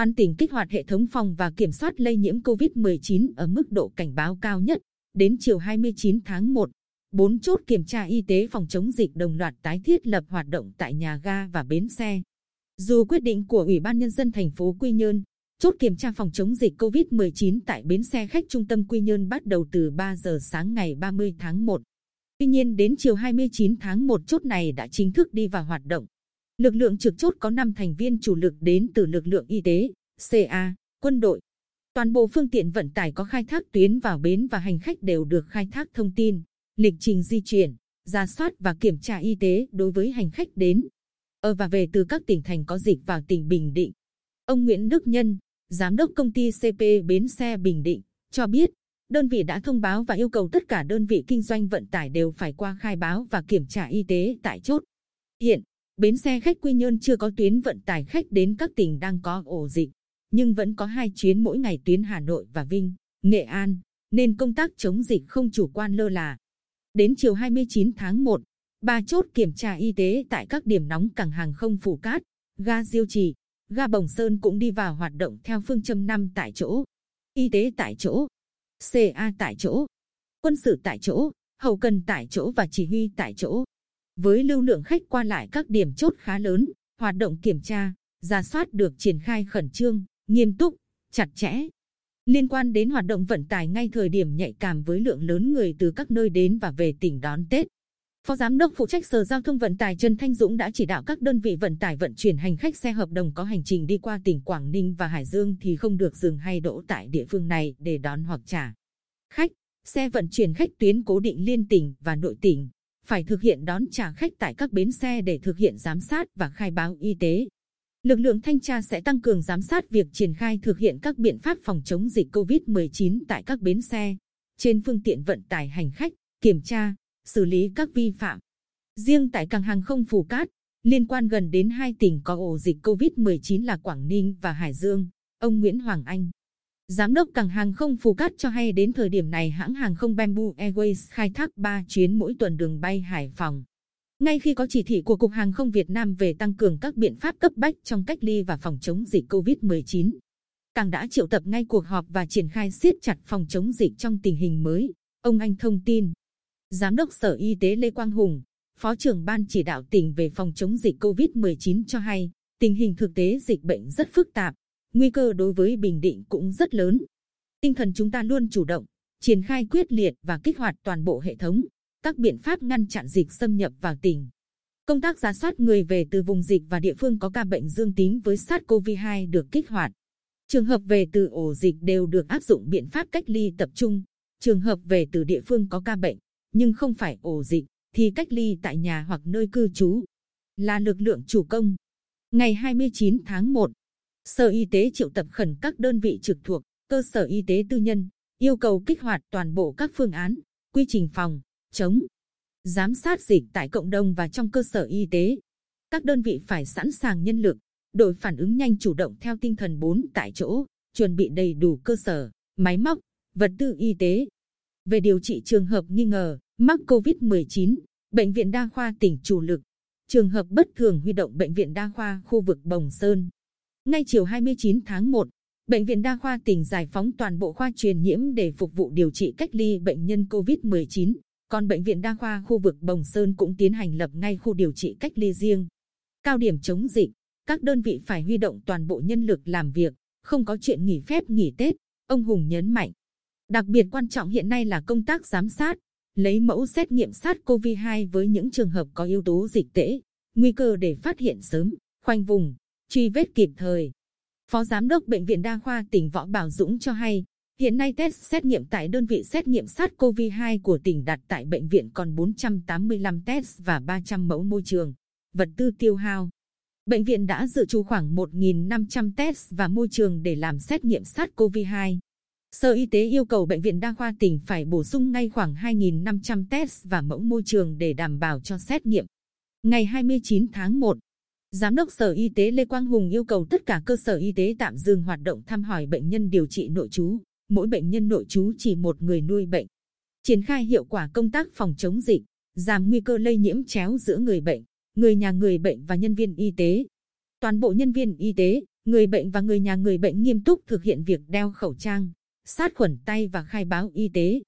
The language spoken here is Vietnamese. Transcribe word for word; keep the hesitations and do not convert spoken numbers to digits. toàn tỉnh kích hoạt hệ thống phòng và kiểm soát lây nhiễm covid mười chín ở mức độ cảnh báo cao nhất. Đến chiều hai mươi chín tháng một, bốn chốt kiểm tra y tế phòng chống dịch đồng loạt tái thiết lập hoạt động tại nhà ga và bến xe. Dù quyết định của Ủy ban Nhân dân thành phố Quy Nhơn, chốt kiểm tra phòng chống dịch covid mười chín tại bến xe khách trung tâm Quy Nhơn bắt đầu từ ba giờ sáng ngày ba mươi tháng một. Tuy nhiên đến chiều hai mươi chín tháng một chốt này đã chính thức đi vào hoạt động. Lực lượng trực chốt có năm thành viên chủ lực đến từ lực lượng y tế, xê a, quân đội. Toàn bộ phương tiện vận tải có khai thác tuyến vào bến và hành khách đều được khai thác thông tin, lịch trình di chuyển, rà soát và kiểm tra y tế đối với hành khách đến, ở và về từ các tỉnh thành có dịch vào tỉnh Bình Định. Ông Nguyễn Đức Nhân, Giám đốc công ty xê pê Bến xe Bình Định, cho biết đơn vị đã thông báo và yêu cầu tất cả đơn vị kinh doanh vận tải đều phải qua khai báo và kiểm tra y tế tại chốt. Hiện, bến xe khách Quy Nhơn chưa có tuyến vận tải khách đến các tỉnh đang có ổ dịch, nhưng vẫn có hai chuyến mỗi ngày tuyến Hà Nội và Vinh, Nghệ An, nên công tác chống dịch không chủ quan lơ là. Đến chiều hai mươi chín tháng một, ba chốt kiểm tra y tế tại các điểm nóng cảng hàng không Phù Cát, ga Diêu Trì, ga Bồng Sơn cũng đi vào hoạt động theo phương châm năm tại chỗ, y tế tại chỗ, xê a tại chỗ, quân sự tại chỗ, hậu cần tại chỗ và chỉ huy tại chỗ. Với lưu lượng khách qua lại các điểm chốt khá lớn, hoạt động kiểm tra, rà soát được triển khai khẩn trương, nghiêm túc, chặt chẽ. Liên quan đến hoạt động vận tải ngay thời điểm nhạy cảm với lượng lớn người từ các nơi đến và về tỉnh đón Tết, Phó Giám đốc phụ trách Sở Giao thông Vận tải Trần Thanh Dũng đã chỉ đạo các đơn vị vận tải vận chuyển hành khách xe hợp đồng có hành trình đi qua tỉnh Quảng Ninh và Hải Dương thì không được dừng hay đỗ tại địa phương này để đón hoặc trả khách. Xe vận chuyển khách tuyến cố định liên tỉnh và nội tỉnh phải thực hiện đón trả khách tại các bến xe để thực hiện giám sát và khai báo y tế. Lực lượng thanh tra sẽ tăng cường giám sát việc triển khai thực hiện các biện pháp phòng chống dịch covid mười chín tại các bến xe, trên phương tiện vận tải hành khách, kiểm tra, xử lý các vi phạm. Riêng tại cảng hàng không Phù Cát, liên quan gần đến hai tỉnh có ổ dịch covid mười chín là Quảng Ninh và Hải Dương, ông Nguyễn Hoàng Anh, Giám đốc cảng hàng không Phù Cát cho hay đến thời điểm này hãng hàng không Bamboo Airways khai thác ba chuyến mỗi tuần đường bay Hải Phòng. Ngay khi có chỉ thị của Cục Hàng không Việt Nam về tăng cường các biện pháp cấp bách trong cách ly và phòng chống dịch covid mười chín, cảng đã triệu tập ngay cuộc họp và triển khai siết chặt phòng chống dịch trong tình hình mới, ông Anh thông tin. Giám đốc Sở Y tế Lê Quang Hùng, Phó trưởng Ban chỉ đạo tỉnh về phòng chống dịch covid mười chín cho hay, tình hình thực tế dịch bệnh rất phức tạp, nguy cơ đối với Bình Định cũng rất lớn. Tinh thần chúng ta luôn chủ động, triển khai quyết liệt và kích hoạt toàn bộ hệ thống, các biện pháp ngăn chặn dịch xâm nhập vào tỉnh. Công tác rà soát người về từ vùng dịch và địa phương có ca bệnh dương tính với SARS-xê o vê hai được kích hoạt. Trường hợp về từ ổ dịch đều được áp dụng biện pháp cách ly tập trung. Trường hợp về từ địa phương có ca bệnh, nhưng không phải ổ dịch, thì cách ly tại nhà hoặc nơi cư trú. Là lực lượng chủ công. Ngày hai mươi chín tháng một, Sở Y tế triệu tập khẩn các đơn vị trực thuộc, cơ sở y tế tư nhân, yêu cầu kích hoạt toàn bộ các phương án, quy trình phòng, chống, giám sát dịch tại cộng đồng và trong cơ sở y tế. Các đơn vị phải sẵn sàng nhân lực, đội phản ứng nhanh chủ động theo tinh thần bốn tại chỗ, chuẩn bị đầy đủ cơ sở, máy móc, vật tư y tế. Về điều trị trường hợp nghi ngờ mắc covid mười chín, Bệnh viện Đa khoa tỉnh chủ lực. Trường hợp bất thường huy động Bệnh viện Đa khoa khu vực Bồng Sơn. Ngay chiều hai mươi chín tháng một, Bệnh viện Đa khoa tỉnh giải phóng toàn bộ khoa truyền nhiễm để phục vụ điều trị cách ly bệnh nhân covid mười chín. Còn Bệnh viện Đa khoa khu vực Bồng Sơn cũng tiến hành lập ngay khu điều trị cách ly riêng. Cao điểm chống dịch, các đơn vị phải huy động toàn bộ nhân lực làm việc, không có chuyện nghỉ phép nghỉ Tết, ông Hùng nhấn mạnh. Đặc biệt quan trọng hiện nay là công tác giám sát, lấy mẫu xét nghiệm SARS-xê o vê hai với những trường hợp có yếu tố dịch tễ, nguy cơ để phát hiện sớm, khoanh vùng, truy vết kịp thời. Phó Giám đốc Bệnh viện Đa khoa tỉnh Võ Bảo Dũng cho hay, hiện nay test xét nghiệm tại đơn vị xét nghiệm SARS-xê o vê hai của tỉnh đặt tại bệnh viện còn bốn trăm tám mươi lăm test và ba trăm mẫu môi trường, vật tư tiêu hao. Bệnh viện đã dự trù khoảng một nghìn năm trăm test và môi trường để làm xét nghiệm SARS-xê o vê hai. Sở Y tế yêu cầu Bệnh viện Đa khoa tỉnh phải bổ sung ngay khoảng hai nghìn năm trăm test và mẫu môi trường để đảm bảo cho xét nghiệm. Ngày hai mươi chín tháng một, Giám đốc Sở Y tế Lê Quang Hùng yêu cầu tất cả cơ sở y tế tạm dừng hoạt động thăm hỏi bệnh nhân điều trị nội trú. Mỗi bệnh nhân nội trú chỉ một người nuôi bệnh. Triển khai hiệu quả công tác phòng chống dịch, giảm nguy cơ lây nhiễm chéo giữa người bệnh, người nhà người bệnh và nhân viên y tế. Toàn bộ nhân viên y tế, người bệnh và người nhà người bệnh nghiêm túc thực hiện việc đeo khẩu trang, sát khuẩn tay và khai báo y tế.